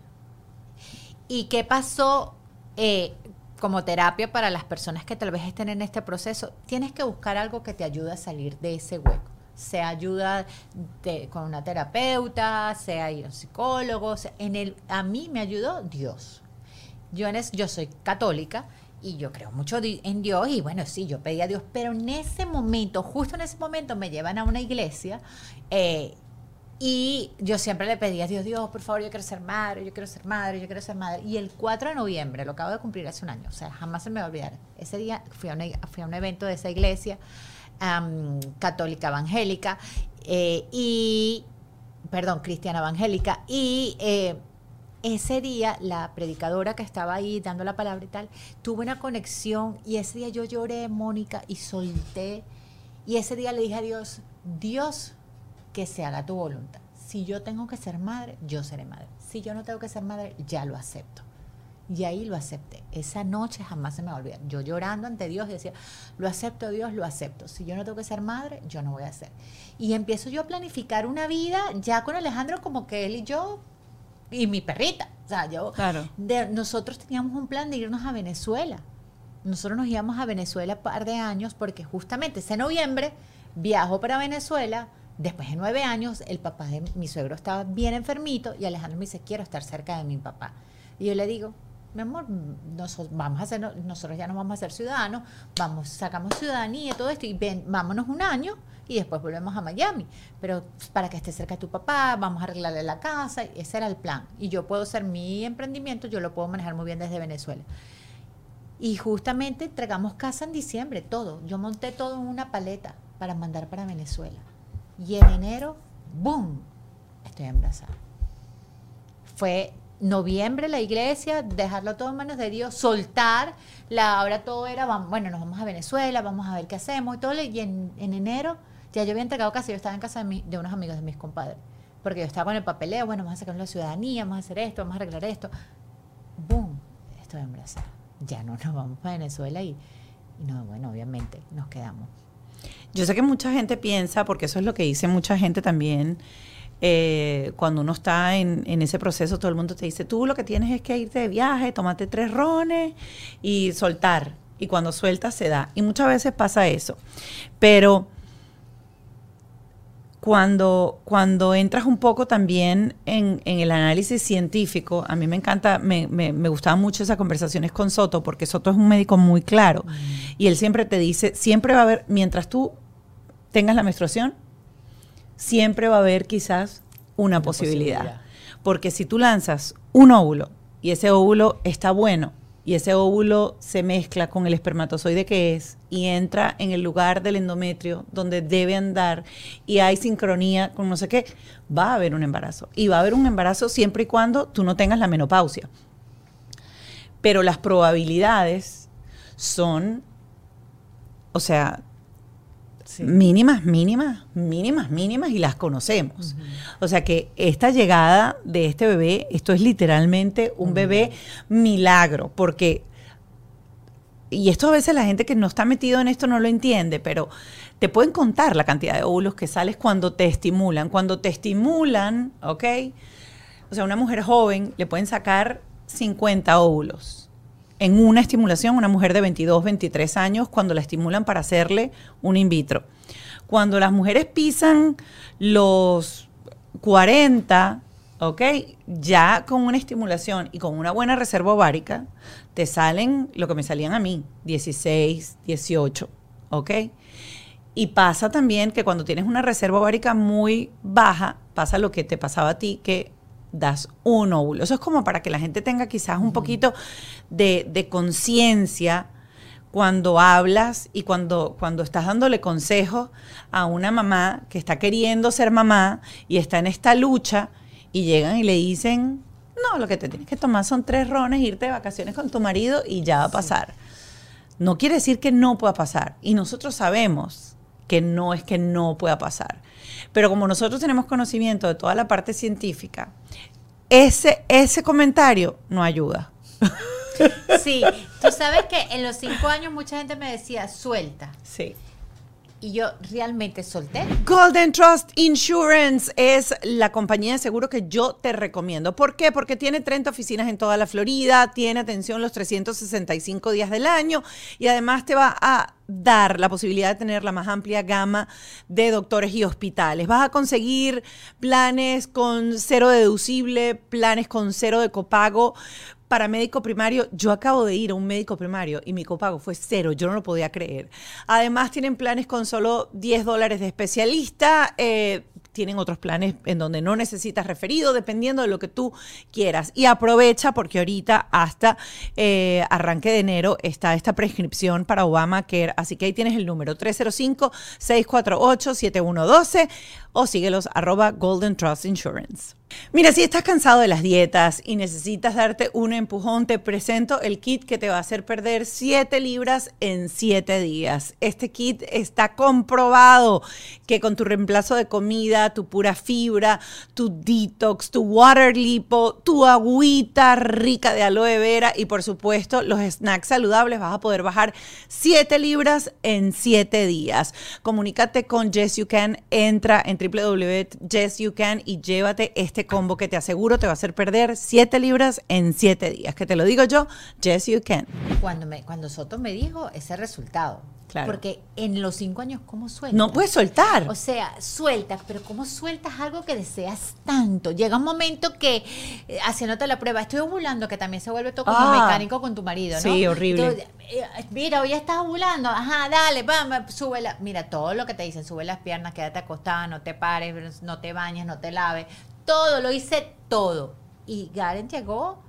¿y qué pasó? Eh, como terapia para las personas que tal vez estén en este proceso, tienes que buscar algo que te ayude a salir de ese hueco. Sea ayuda de, con una terapeuta, sea ir a un psicólogo, sea, en el, a mí me ayudó Dios. Yo, en es, yo soy católica y yo creo mucho en Dios, y bueno, sí, yo pedí a Dios, pero en ese momento, justo en ese momento, me llevan a una iglesia eh, y yo siempre le pedí a Dios, Dios, por favor, yo quiero ser madre, yo quiero ser madre, yo quiero ser madre. Y el cuatro de noviembre, lo acabo de cumplir hace un año, o sea, jamás se me va a olvidar. Ese día fui a, una, fui a un evento de esa iglesia um, católica evangélica, eh, y, perdón, cristiana evangélica, y... Eh, ese día la predicadora que estaba ahí dando la palabra y tal, tuve una conexión, y ese día yo lloré, Mónica, y solté, y ese día le dije a Dios, Dios, que se haga tu voluntad. Si yo tengo que ser madre, yo seré madre. Si yo no tengo que ser madre, ya lo acepto. Y ahí lo acepté. Esa noche jamás se me va a olvidar. Yo llorando ante Dios decía, lo acepto, Dios, lo acepto. Si yo no tengo que ser madre, yo no voy a ser. Y empiezo yo a planificar una vida ya con Alejandro, como que él y yo, y mi perrita, o sea, yo, claro, de, nosotros teníamos un plan de irnos a Venezuela. Nosotros nos íbamos a Venezuela un par de años, porque justamente ese noviembre viajo para Venezuela. Después de nueve años, el papá de mi suegro estaba bien enfermito, y Alejandro me dice, quiero estar cerca de mi papá. Y yo le digo, mi amor, nosotros, vamos a hacer, nosotros ya nos vamos a hacer ciudadanos, vamos, sacamos ciudadanía y todo esto, y ven, vámonos un año y después volvemos a Miami, pero para que esté cerca de tu papá, vamos a arreglarle la casa, ese era el plan. Y yo puedo hacer mi emprendimiento, yo lo puedo manejar muy bien desde Venezuela. Y justamente entregamos casa en diciembre, todo. Yo monté todo en una paleta para mandar para Venezuela. Y en enero, ¡boom!, estoy embarazada. Fue noviembre la iglesia, dejarlo todo en manos de Dios, soltar. La, ahora todo era, vamos, bueno, nos vamos a Venezuela, vamos a ver qué hacemos y todo. Y en, en enero ya yo había entregado casa, yo estaba en casa de, mi, de unos amigos de mis compadres. Porque yo estaba con el papeleo, bueno, vamos a sacar la ciudadanía, vamos a hacer esto, vamos a arreglar esto. ¡Boom!, estoy embarazada. Ya no nos vamos a Venezuela y, y no, bueno, obviamente nos quedamos. Yo sé que mucha gente piensa, porque eso es lo que dice mucha gente también, eh, cuando uno está en, en ese proceso, todo el mundo te dice, tú lo que tienes es que irte de viaje, tomarte tres rones y soltar. Y cuando sueltas se da. Y muchas veces pasa eso. Pero cuando, cuando entras un poco también en, en el análisis científico, a mí me encanta, me, me, me gustaban mucho esas conversaciones con Soto, porque Soto es un médico muy claro y él siempre te dice, siempre va a haber, mientras tú tengas la menstruación, siempre va a haber quizás una, una posibilidad. posibilidad. Porque si tú lanzas un óvulo y ese óvulo está bueno, y ese óvulo se mezcla con el espermatozoide que es y entra en el lugar del endometrio donde debe andar y hay sincronía con no sé qué, va a haber un embarazo. Y va a haber un embarazo siempre y cuando tú no tengas la menopausia. Pero las probabilidades son, o sea, sí, mínimas, mínimas, mínimas, mínimas y las conocemos. Uh-huh. O sea que esta llegada de este bebé, esto es literalmente un uh-huh. bebé milagro, porque, y esto a veces la gente que no está metido en esto no lo entiende, pero te pueden contar la cantidad de óvulos que sales cuando te estimulan. Cuando te estimulan, ¿ok? O sea, a una mujer joven le pueden sacar cincuenta óvulos. En una estimulación, una mujer de veintidós, veintitrés años, cuando la estimulan para hacerle un in vitro. Cuando las mujeres pisan los cuarenta, ¿ok? Ya con una estimulación y con una buena reserva ovárica, te salen lo que me salían a mí, dieciséis, dieciocho, ¿ok? Y pasa también que cuando tienes una reserva ovárica muy baja, pasa lo que te pasaba a ti, que das un óvulo. Eso es como para que la gente tenga quizás un poquito de, de conciencia cuando hablas y cuando, cuando estás dándole consejos a una mamá que está queriendo ser mamá y está en esta lucha y llegan y le dicen, no, lo que te tienes que tomar son tres rones, irte de vacaciones con tu marido y ya va a pasar. Sí. No quiere decir que no pueda pasar. Y nosotros sabemos que no es que no pueda pasar. Pero como nosotros tenemos conocimiento de toda la parte científica, ese, ese comentario no ayuda. Sí, tú sabes que en los cinco años mucha gente me decía, suelta. Sí. Y yo realmente solté. Golden Trust Insurance es la compañía de seguro que yo te recomiendo. ¿Por qué? Porque tiene treinta oficinas en toda la Florida, tiene atención los trescientos sesenta y cinco días del año y además te va a dar la posibilidad de tener la más amplia gama de doctores y hospitales. Vas a conseguir planes con cero deducible, planes con cero de copago. Para médico primario, yo acabo de ir a un médico primario y mi copago fue cero, yo no lo podía creer. Además tienen planes con solo diez dólares de especialista, eh, tienen otros planes en donde no necesitas referido, dependiendo de lo que tú quieras. Y aprovecha porque ahorita hasta eh, arranque de enero está esta prescripción para Obamacare, así que ahí tienes el número tres cero cinco, seis cuatro ocho, siete uno uno dos o síguelos arroba Golden Trust Insurance. Mira, si estás cansado de las dietas y necesitas darte un empujón, te presento el kit que te va a hacer perder siete libras en siete días. Este kit está comprobado que con tu reemplazo de comida, tu pura fibra, tu detox, tu water lipo, tu agüita rica de aloe vera y por supuesto los snacks saludables, vas a poder bajar siete libras en siete días. Comunícate con Yes You Can, entra en doble u doble u doble u punto yes you can y llévate este este combo que te aseguro te va a hacer perder siete libras en siete días. Que te lo digo yo, Yes You Can. Cuando, me, cuando Soto me dijo ese resultado, claro. Porque en los cinco años, ¿cómo sueltas? No puedes soltar. O sea, sueltas, pero ¿cómo sueltas algo que deseas tanto? Llega un momento que, eh, haciéndote la prueba, estoy ovulando, que también se vuelve todo como ah, mecánico con tu marido, ¿no? Sí, horrible. Entonces, eh, mira, hoy ya estás ovulando, ajá, dale, vamos, sube la... Mira, todo lo que te dicen, sube las piernas, quédate acostada, no te pares, no te bañes, no te laves, todo, lo hice todo. Y Garen llegó...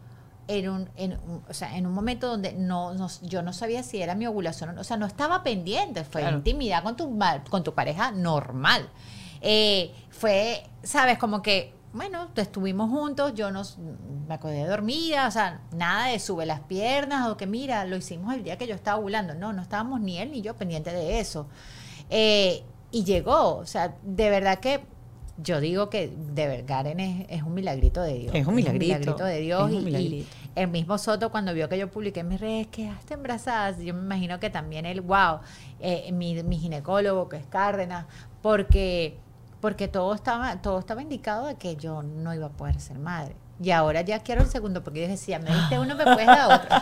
En un, en, un, o sea, en un momento donde no, no, yo no sabía si era mi ovulación o no. O sea, no estaba pendiente. Fue claro. Intimidad con tu, con tu pareja normal. Eh, fue, ¿sabes? Como que, bueno, estuvimos juntos. Yo no, me acordé dormida. O sea, nada de sube las piernas o que mira, lo hicimos el día que yo estaba ovulando. No, no estábamos ni él ni yo pendiente de eso. Eh, y llegó. O sea, de verdad que... Yo digo que de verdad Garen es, es un milagrito de Dios. Es un milagrito. Es un milagrito de Dios. Y, milagrito. Y el mismo Soto, cuando vio que yo publiqué en mis redes, quedaste embarazada. Yo me imagino que también él, wow, eh, mi, mi ginecólogo, que es Cárdenas, porque, porque todo, estaba, todo estaba indicado de que yo no iba a poder ser madre. Y ahora ya quiero el segundo, porque yo decía, me diste uno, me puedes dar otro.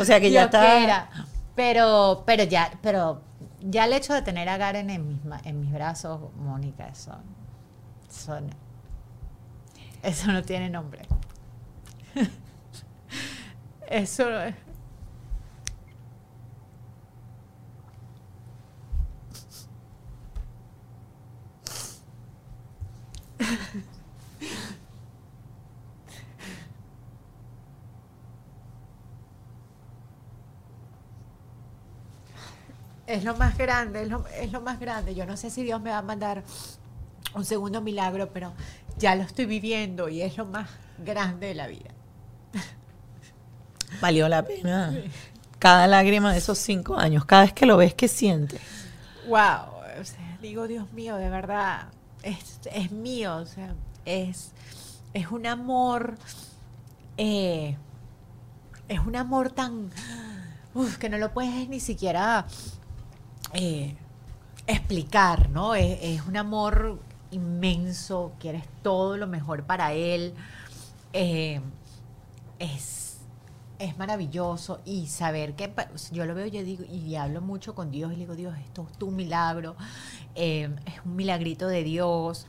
O sea que ya está. Pero, pero ya, pero... Ya el hecho de tener a Garen en mis, en mis brazos, Mónica, eso, eso, eso no tiene nombre. Eso no es. Es lo más grande, es lo, es lo más grande. Yo no sé si Dios me va a mandar un segundo milagro, pero ya lo estoy viviendo y es lo más grande de la vida. Valió la pena. Cada lágrima de esos cinco años, cada vez que lo ves, ¿qué sientes? Wow. O sea, digo, Dios mío, de verdad, es, es mío. O sea, es, es un amor, eh, es un amor tan... Uf, que no lo puedes ni siquiera... Eh, explicar, ¿no? Es, es un amor inmenso, quieres todo lo mejor para él, eh, es, es maravilloso y saber que, yo lo veo, yo digo, y hablo mucho con Dios y le digo, Dios, esto es tu milagro, eh, es un milagrito de Dios.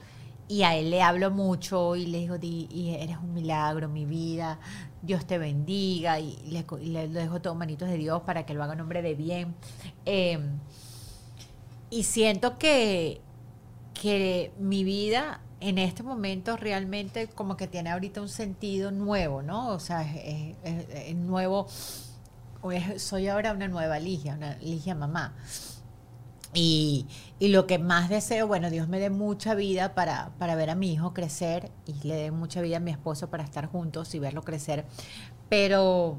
Y a él le hablo mucho y le digo, y eres un milagro, mi vida, Dios te bendiga. Y le, le dejo todo manitos de Dios para que lo haga en nombre de bien. Eh, y siento que, que mi vida en este momento realmente como que tiene ahorita un sentido nuevo, ¿no? O sea, es, es, es nuevo. Soy ahora una nueva Ligia, una Ligia mamá. Y, y lo que más deseo, bueno, Dios me dé mucha vida para, para ver a mi hijo crecer y le dé mucha vida a mi esposo para estar juntos y verlo crecer. Pero,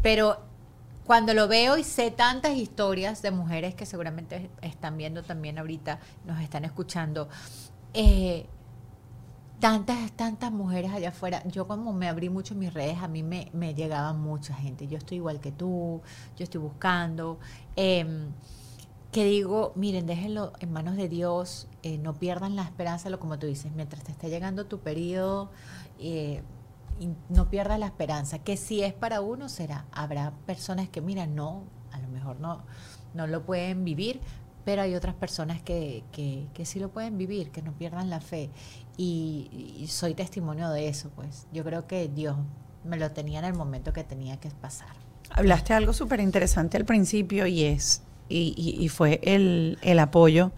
pero cuando lo veo y sé tantas historias de mujeres que seguramente están viendo también ahorita, nos están escuchando, eh, tantas, tantas mujeres allá afuera. Yo como me abrí mucho mis redes, a mí me, me llegaba mucha gente. Yo estoy igual que tú, yo estoy buscando... Eh, que digo, miren, déjenlo en manos de Dios, eh, no pierdan la esperanza, lo como tú dices, mientras te está llegando tu periodo, eh, no pierdas la esperanza, que si es para uno será, habrá personas que, mira, no, a lo mejor no, no lo pueden vivir, pero hay otras personas que, que, que sí lo pueden vivir, que no pierdan la fe, y, y soy testimonio de eso, pues, yo creo que Dios me lo tenía en el momento que tenía que pasar. Hablaste algo súper interesante al principio y es... Y, y, y fue el, el apoyo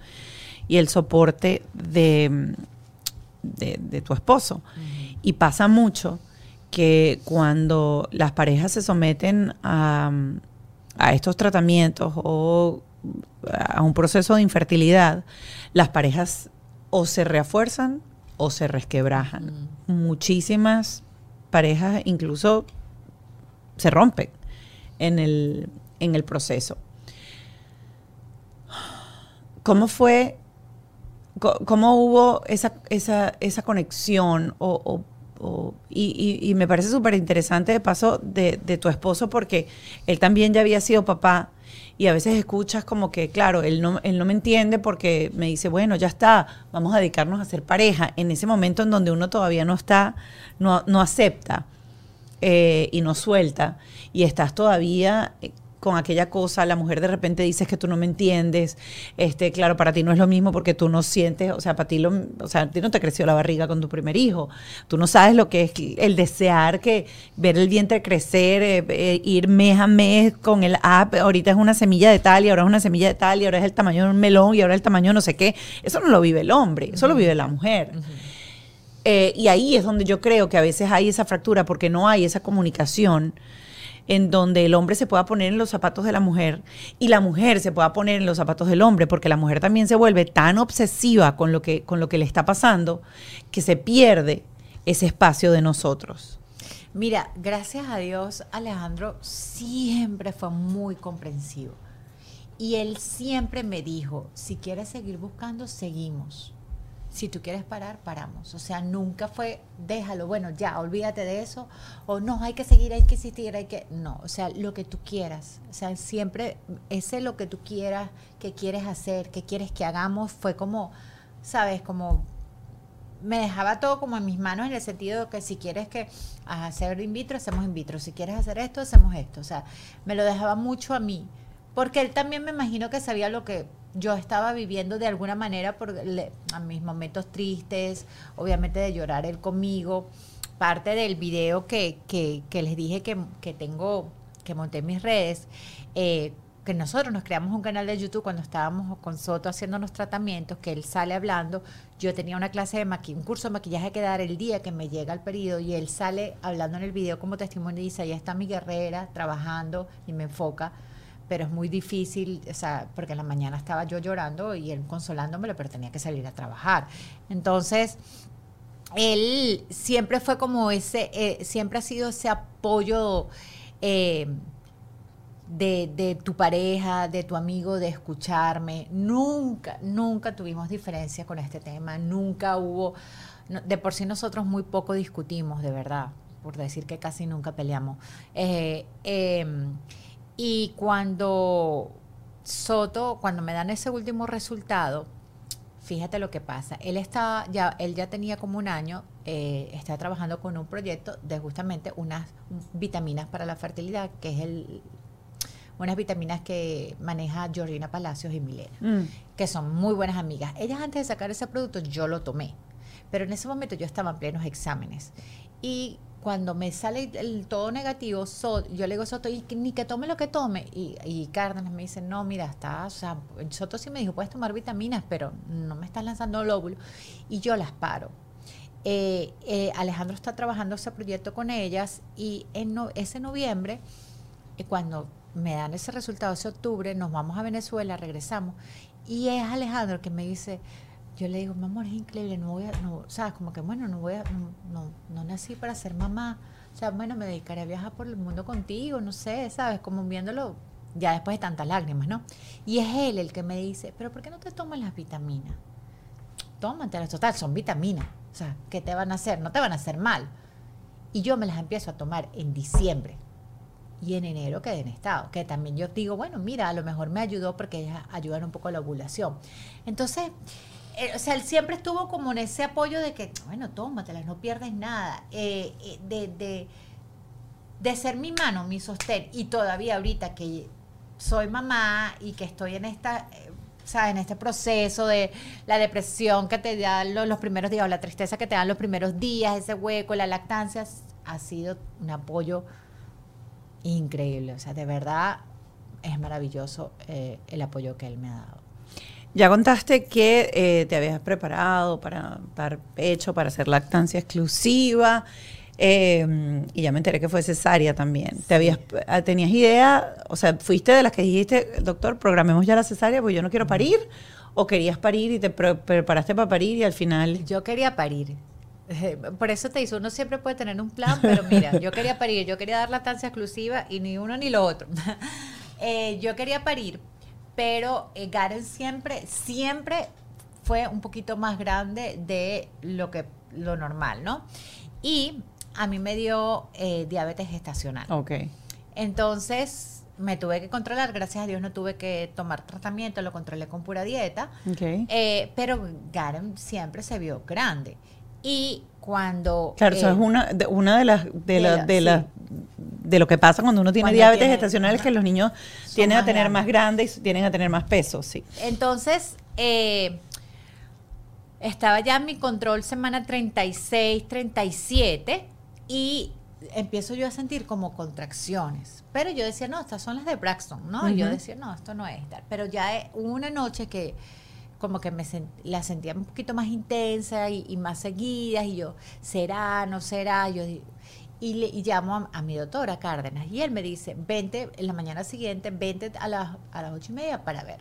y el soporte de, de, de tu esposo. Uh-huh. Y pasa mucho que cuando las parejas se someten a, a estos tratamientos o a un proceso de infertilidad, las parejas o se refuerzan o se resquebrajan. Uh-huh. Muchísimas parejas incluso se rompen en el, en el proceso. ¿Cómo fue, cómo hubo esa, esa, esa conexión? O, o, o, y, y, y me parece súper interesante de paso de, de tu esposo, porque él también ya había sido papá Y a veces escuchas como que, claro, él no, él no me entiende porque me dice, bueno, ya está, vamos a dedicarnos a ser pareja. En ese momento en donde uno todavía no está, no, no acepta eh, y no suelta. Y estás todavía con aquella cosa, la mujer de repente dices que tú no me entiendes, este, claro, para ti no es lo mismo porque tú no sientes, o sea, para ti, lo, o sea, a ti no te creció la barriga con tu primer hijo, tú no sabes lo que es el desear, que ver el vientre crecer, eh, eh, ir mes a mes con el app, ahorita es una semilla de tal y ahora es una semilla de tal y ahora es el tamaño de un melón y ahora el tamaño de no sé qué, eso no lo vive el hombre, eso uh-huh. lo vive la mujer. Uh-huh. eh, y ahí es donde yo creo que a veces hay esa fractura porque no hay esa comunicación en donde el hombre se pueda poner en los zapatos de la mujer y la mujer se pueda poner en los zapatos del hombre, porque la mujer también se vuelve tan obsesiva con lo que, con lo que le está pasando que se pierde ese espacio de nosotros. Mira, gracias a Dios, Alejandro siempre fue muy comprensivo y él siempre me dijo, si quieres seguir buscando, seguimos. Si tú quieres parar, paramos. O sea, nunca fue, déjalo, bueno, ya, olvídate de eso. O no, hay que seguir, hay que insistir, hay que... No, o sea, lo que tú quieras. O sea, siempre ese lo que tú quieras, que quieres hacer, que quieres que hagamos, fue como, ¿sabes? Como me dejaba todo como en mis manos en el sentido de que si quieres que hacer in vitro, hacemos in vitro. Si quieres hacer esto, hacemos esto. O sea, me lo dejaba mucho a mí. Porque él también me imagino que sabía lo que... yo estaba viviendo de alguna manera por le, a mis momentos tristes, obviamente de llorar él conmigo, parte del video que, que, que les dije que, que tengo, que monté en mis redes, eh, que nosotros nos creamos un canal de YouTube cuando estábamos con Soto haciendo los tratamientos, que él sale hablando, yo tenía una clase de maquillaje, un curso de maquillaje que dar el día que me llega el periodo y él sale hablando en el video como testimonio y dice, ahí está mi guerrera trabajando y me enfoca, pero es muy difícil, o sea, porque en la mañana estaba yo llorando y él consolándomelo, pero tenía que salir a trabajar. Entonces, él siempre fue como ese, eh, siempre ha sido ese apoyo eh, de, de tu pareja, de tu amigo, de escucharme. Nunca, nunca tuvimos diferencias con este tema, nunca hubo, no, de por sí nosotros muy poco discutimos, de verdad, por decir que casi nunca peleamos. Eh, eh, Y cuando Soto, cuando me dan ese último resultado, fíjate lo que pasa. Él está ya, él ya tenía como un año, eh, está trabajando con un proyecto de justamente unas vitaminas para la fertilidad, que es el, unas vitaminas que maneja Georgina Palacios y Milena, mm. que son muy buenas amigas. Ellas antes de sacar ese producto yo lo tomé, pero en ese momento yo estaba en plenos exámenes y cuando me sale el todo negativo, so, yo le digo a Soto, y, ni que tome lo que tome. Y, y Cárdenas me dice, no, mira, está, o sea, Soto sí me dijo, puedes tomar vitaminas, pero no me estás lanzando el óvulo. Y yo las paro. Eh, eh, Alejandro está trabajando ese proyecto con ellas y en no, ese noviembre, eh, cuando me dan ese resultado, ese octubre, nos vamos a Venezuela, regresamos. Y es Alejandro que me dice... Yo le digo, mi amor, es increíble, no voy a, no, sabes, como que bueno, no voy a, no, no, no nací para ser mamá, o sea, bueno, me dedicaré a viajar por el mundo contigo, no sé, sabes, como viéndolo ya después de tantas lágrimas, ¿no? Y es él el que me dice, pero ¿por qué no te tomas las vitaminas? Tómatelas, total, son vitaminas, o sea, ¿qué te van a hacer? No te van a hacer mal. Y yo me las empiezo a tomar en diciembre. Y en enero quedé en estado, que también yo digo, bueno, mira, a lo mejor me ayudó porque ellas ayudan un poco a la ovulación. Entonces... O sea, él siempre estuvo como en ese apoyo de que, bueno, tómatelas, no pierdes nada. Eh, eh, de, de, de ser mi mano, mi sostén. Y todavía ahorita que soy mamá y que estoy en esta, eh, ¿sabes? En este proceso de la depresión que te dan los, los primeros días, o la tristeza que te dan los primeros días, ese hueco, la lactancia, ha sido un apoyo increíble. O sea, de verdad es maravilloso eh, el apoyo que él me ha dado. Ya contaste que eh, te habías preparado para dar pecho, para hacer lactancia exclusiva, eh, y ya me enteré que fue cesárea también. Sí. ¿Te habías, tenías idea? O sea, ¿fuiste de las que dijiste, doctor, programemos ya la cesárea porque yo no quiero parir? ¿O querías parir y te pre preparaste para parir y al final...? Yo quería parir. Por eso te dice, uno siempre puede tener un plan, pero mira, yo quería parir, yo quería dar lactancia exclusiva y ni uno ni lo otro. eh, yo quería parir. Pero eh, Garen siempre, siempre fue un poquito más grande de lo que lo normal, ¿no? Y a mí me dio eh, diabetes gestacional. Ok. Entonces, me tuve que controlar, gracias a Dios no tuve que tomar tratamiento, lo controlé con pura dieta. Okay. Eh, pero Garen siempre se vio grande. Y cuando... Claro, eh, eso es una de, una de las... de, la, de, sí. la, de lo que pasa cuando uno tiene cuando diabetes tiene, gestacional, es que los niños tienden a tener grandes. más grandes y tienden a tener más peso, sí. Entonces, eh, estaba ya en mi control semana treinta y seis, treinta y siete, y empiezo yo a sentir como contracciones. Pero yo decía, no, estas son las de Braxton, ¿no? Uh-huh. Y yo decía, no, esto no es tal. Pero ya hubo una noche que... como que me sent, la sentía un poquito más intensa y, y más seguidas, y yo, ¿será, no será? Yo, y, le, y llamo a, a mi doctora Cárdenas, y él me dice, vente en la mañana siguiente, vente a las, a las ocho y media para ver.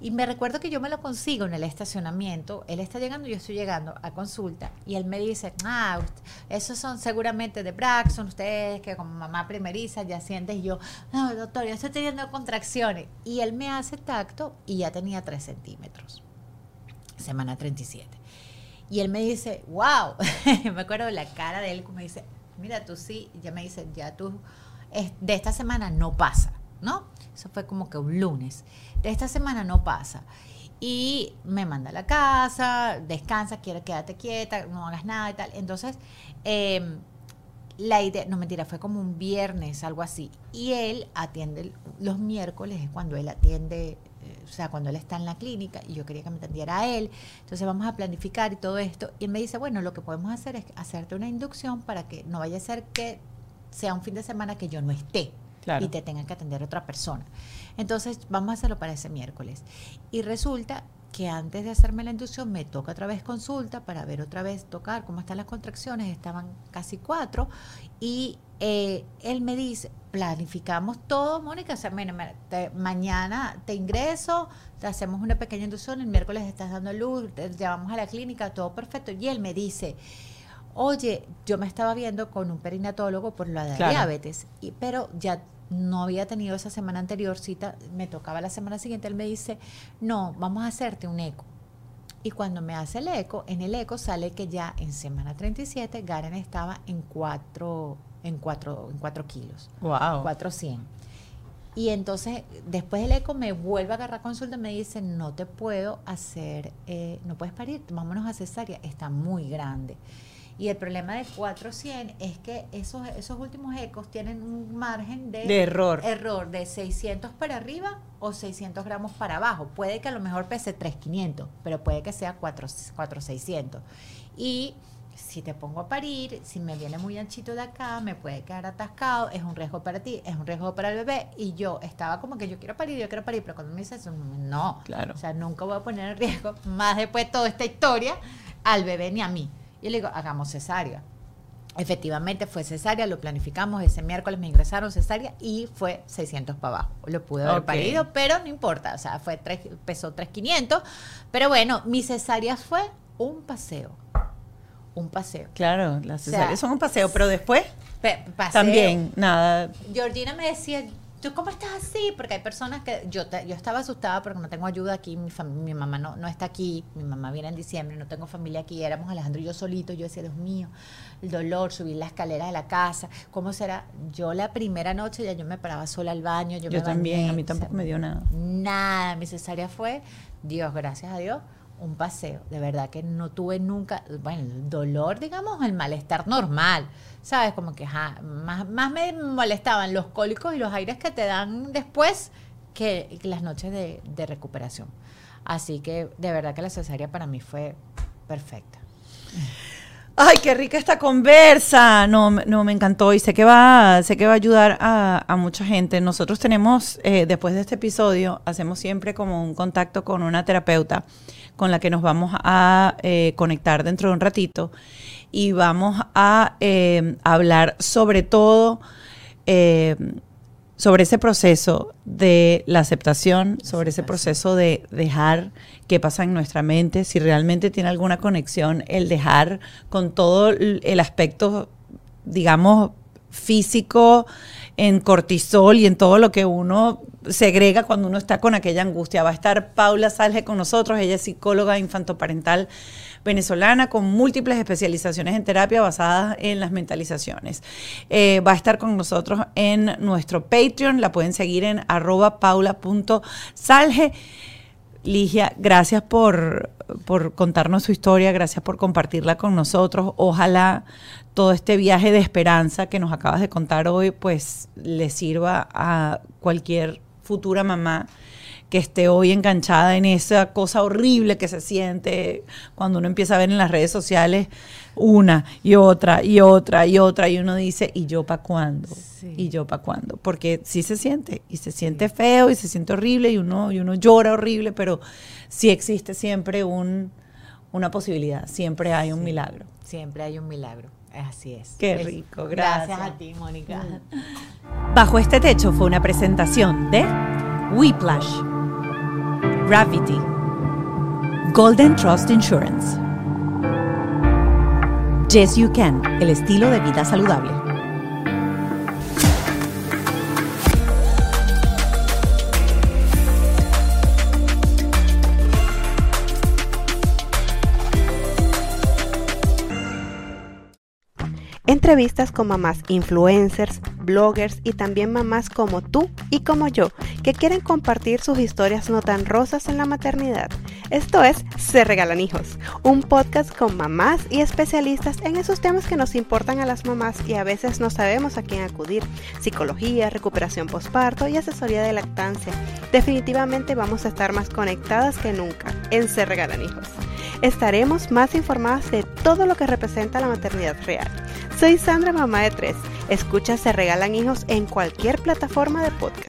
Y me recuerdo que yo me lo consigo en el estacionamiento, él está llegando, yo estoy llegando a consulta, y él me dice, ah, usted, esos son seguramente de Braxton, ustedes que como mamá primeriza ya sientes, y yo, no, doctor, yo estoy teniendo contracciones. Y él me hace tacto, y ya tenía tres centímetros. Semana treinta y siete. Y él me dice, wow, me acuerdo de la cara de él, me dice, mira, tú sí, y ya me dice, ya tú, es, de esta semana no pasa, ¿no? Eso fue como que un lunes. De esta semana no pasa. Y me manda a la casa, descansa, quiero quédate quieta, no hagas nada y tal. Entonces, eh, la idea, no mentira, fue como un viernes, algo así. Y él atiende, los miércoles es cuando él atiende... o sea, cuando él está en la clínica, y yo quería que me atendiera a él, entonces vamos a planificar y todo esto, y él me dice, bueno, lo que podemos hacer es hacerte una inducción para que no vaya a ser que sea un fin de semana que yo no esté, claro, y te tenga que atender otra persona. Entonces, vamos a hacerlo para ese miércoles. Y resulta que antes de hacerme la inducción, me toca otra vez consulta para ver otra vez, tocar cómo están las contracciones, estaban casi cuatro, y eh, él me dice, planificamos todo, Mónica, o sea, mira, te, mañana te ingreso, te hacemos una pequeña inducción, el miércoles estás dando luz, te llevamos a la clínica, todo perfecto, y él me dice, oye, yo me estaba viendo con un perinatólogo por la claro. diabetes, y, pero ya no había tenido esa semana anterior cita, me tocaba la semana siguiente, él me dice, no, vamos a hacerte un eco. Y cuando me hace el eco, en el eco sale que ya en semana treinta y siete Garen estaba en cuatro, en cuatro, en cuatro kilos. Wow. cuatrocientos. Y entonces, después del eco, me vuelve a agarrar consulta y me dice, no te puedo hacer, eh, no puedes parir, vámonos a cesárea, está muy grande. Y el problema de cuatrocientos es que esos, esos últimos ecos tienen un margen de, de error. error de seiscientos para arriba o seiscientos gramos para abajo. Puede que a lo mejor pese tres mil quinientos, pero puede que sea cuatro mil seiscientos. Y si te pongo a parir, si me viene muy anchito de acá, me puede quedar atascado, es un riesgo para ti, es un riesgo para el bebé. Y yo estaba como que yo quiero parir, yo quiero parir, pero cuando me dices, no, claro. O sea, nunca voy a poner en riesgo, más después de toda esta historia, al bebé ni a mí. Y le digo, hagamos cesárea. Efectivamente fue cesárea, lo planificamos, ese miércoles me ingresaron cesárea y fue seiscientos para abajo. Lo pude haber okay. parido, pero no importa, o sea, fue tres, pesó tres mil quinientos, pero bueno, mi cesárea fue un paseo, un paseo. Claro, las cesáreas o sea, son un paseo, pero después pe paseo. También nada. Georgina me decía, ¿tú cómo estás así? Porque hay personas que... Yo te, yo estaba asustada porque no tengo ayuda aquí, mi, mi mamá no, no está aquí, mi mamá viene en diciembre, no tengo familia aquí, éramos Alejandro y yo solitos, yo decía, Dios mío, el dolor, subir las escaleras de la casa, ¿cómo será? Yo la primera noche ya yo me paraba sola al baño, yo, yo me también, bañé, a mí tampoco o sea, me dio nada. Nada, mi cesárea fue, Dios, gracias a Dios, un paseo, de verdad que no tuve nunca, bueno, el dolor, digamos, el malestar normal, ¿sabes? Como que ja, más, más me molestaban los cólicos y los aires que te dan después que las noches de, de recuperación. Así que de verdad que la cesárea para mí fue perfecta. Ay, qué rica esta conversa. No, no, me encantó y sé que va, sé que va a ayudar a, a mucha gente. Nosotros tenemos, eh, después de este episodio, hacemos siempre como un contacto con una terapeuta con la que nos vamos a eh, conectar dentro de un ratito y vamos a eh, hablar sobre todo eh, sobre ese proceso de la aceptación, sobre ese proceso de dejar, qué pasa en nuestra mente, si realmente tiene alguna conexión el dejar con todo el aspecto, digamos, físico, en cortisol y en todo lo que uno segrega cuando uno está con aquella angustia. Va a estar Paula Salge con nosotros, ella es psicóloga infantoparental venezolana con múltiples especializaciones en terapia basadas en las mentalizaciones. Eh, va a estar con nosotros en nuestro Patreon, la pueden seguir en arroba paula punto salge. Ligia, gracias por, por contarnos su historia, gracias por compartirla con nosotros. Ojalá todo este viaje de esperanza que nos acabas de contar hoy pues le sirva a cualquier futura mamá que esté hoy enganchada en esa cosa horrible que se siente cuando uno empieza a ver en las redes sociales una y otra y otra y otra y uno dice, ¿y yo para cuándo? Sí. ¿Y yo para cuándo? Porque sí se siente, y se siente sí. feo, y se siente horrible, y uno, y uno llora horrible, pero sí existe siempre un, una posibilidad, siempre hay un sí. milagro. Siempre hay un milagro. Así es. Qué rico, gracias. Gracias a ti, Mónica. Bajo este techo fue una presentación de Weplash, Gravity, Golden Trust Insurance, Yes You Can, el estilo de vida saludable, entrevistas con mamás influencers, bloggers y también mamás como tú y como yo que quieren compartir sus historias no tan rosas en la maternidad. Esto es Se Regalan Hijos, un podcast con mamás y especialistas en esos temas que nos importan a las mamás y a veces no sabemos a quién acudir. Psicología, recuperación postparto y asesoría de lactancia. Definitivamente vamos a estar más conectadas que nunca en Se Regalan Hijos. Estaremos más informadas de todo lo que representa la maternidad real. Soy Sandra, mamá de tres. Escucha Se Regalan Hijos en cualquier plataforma de podcast.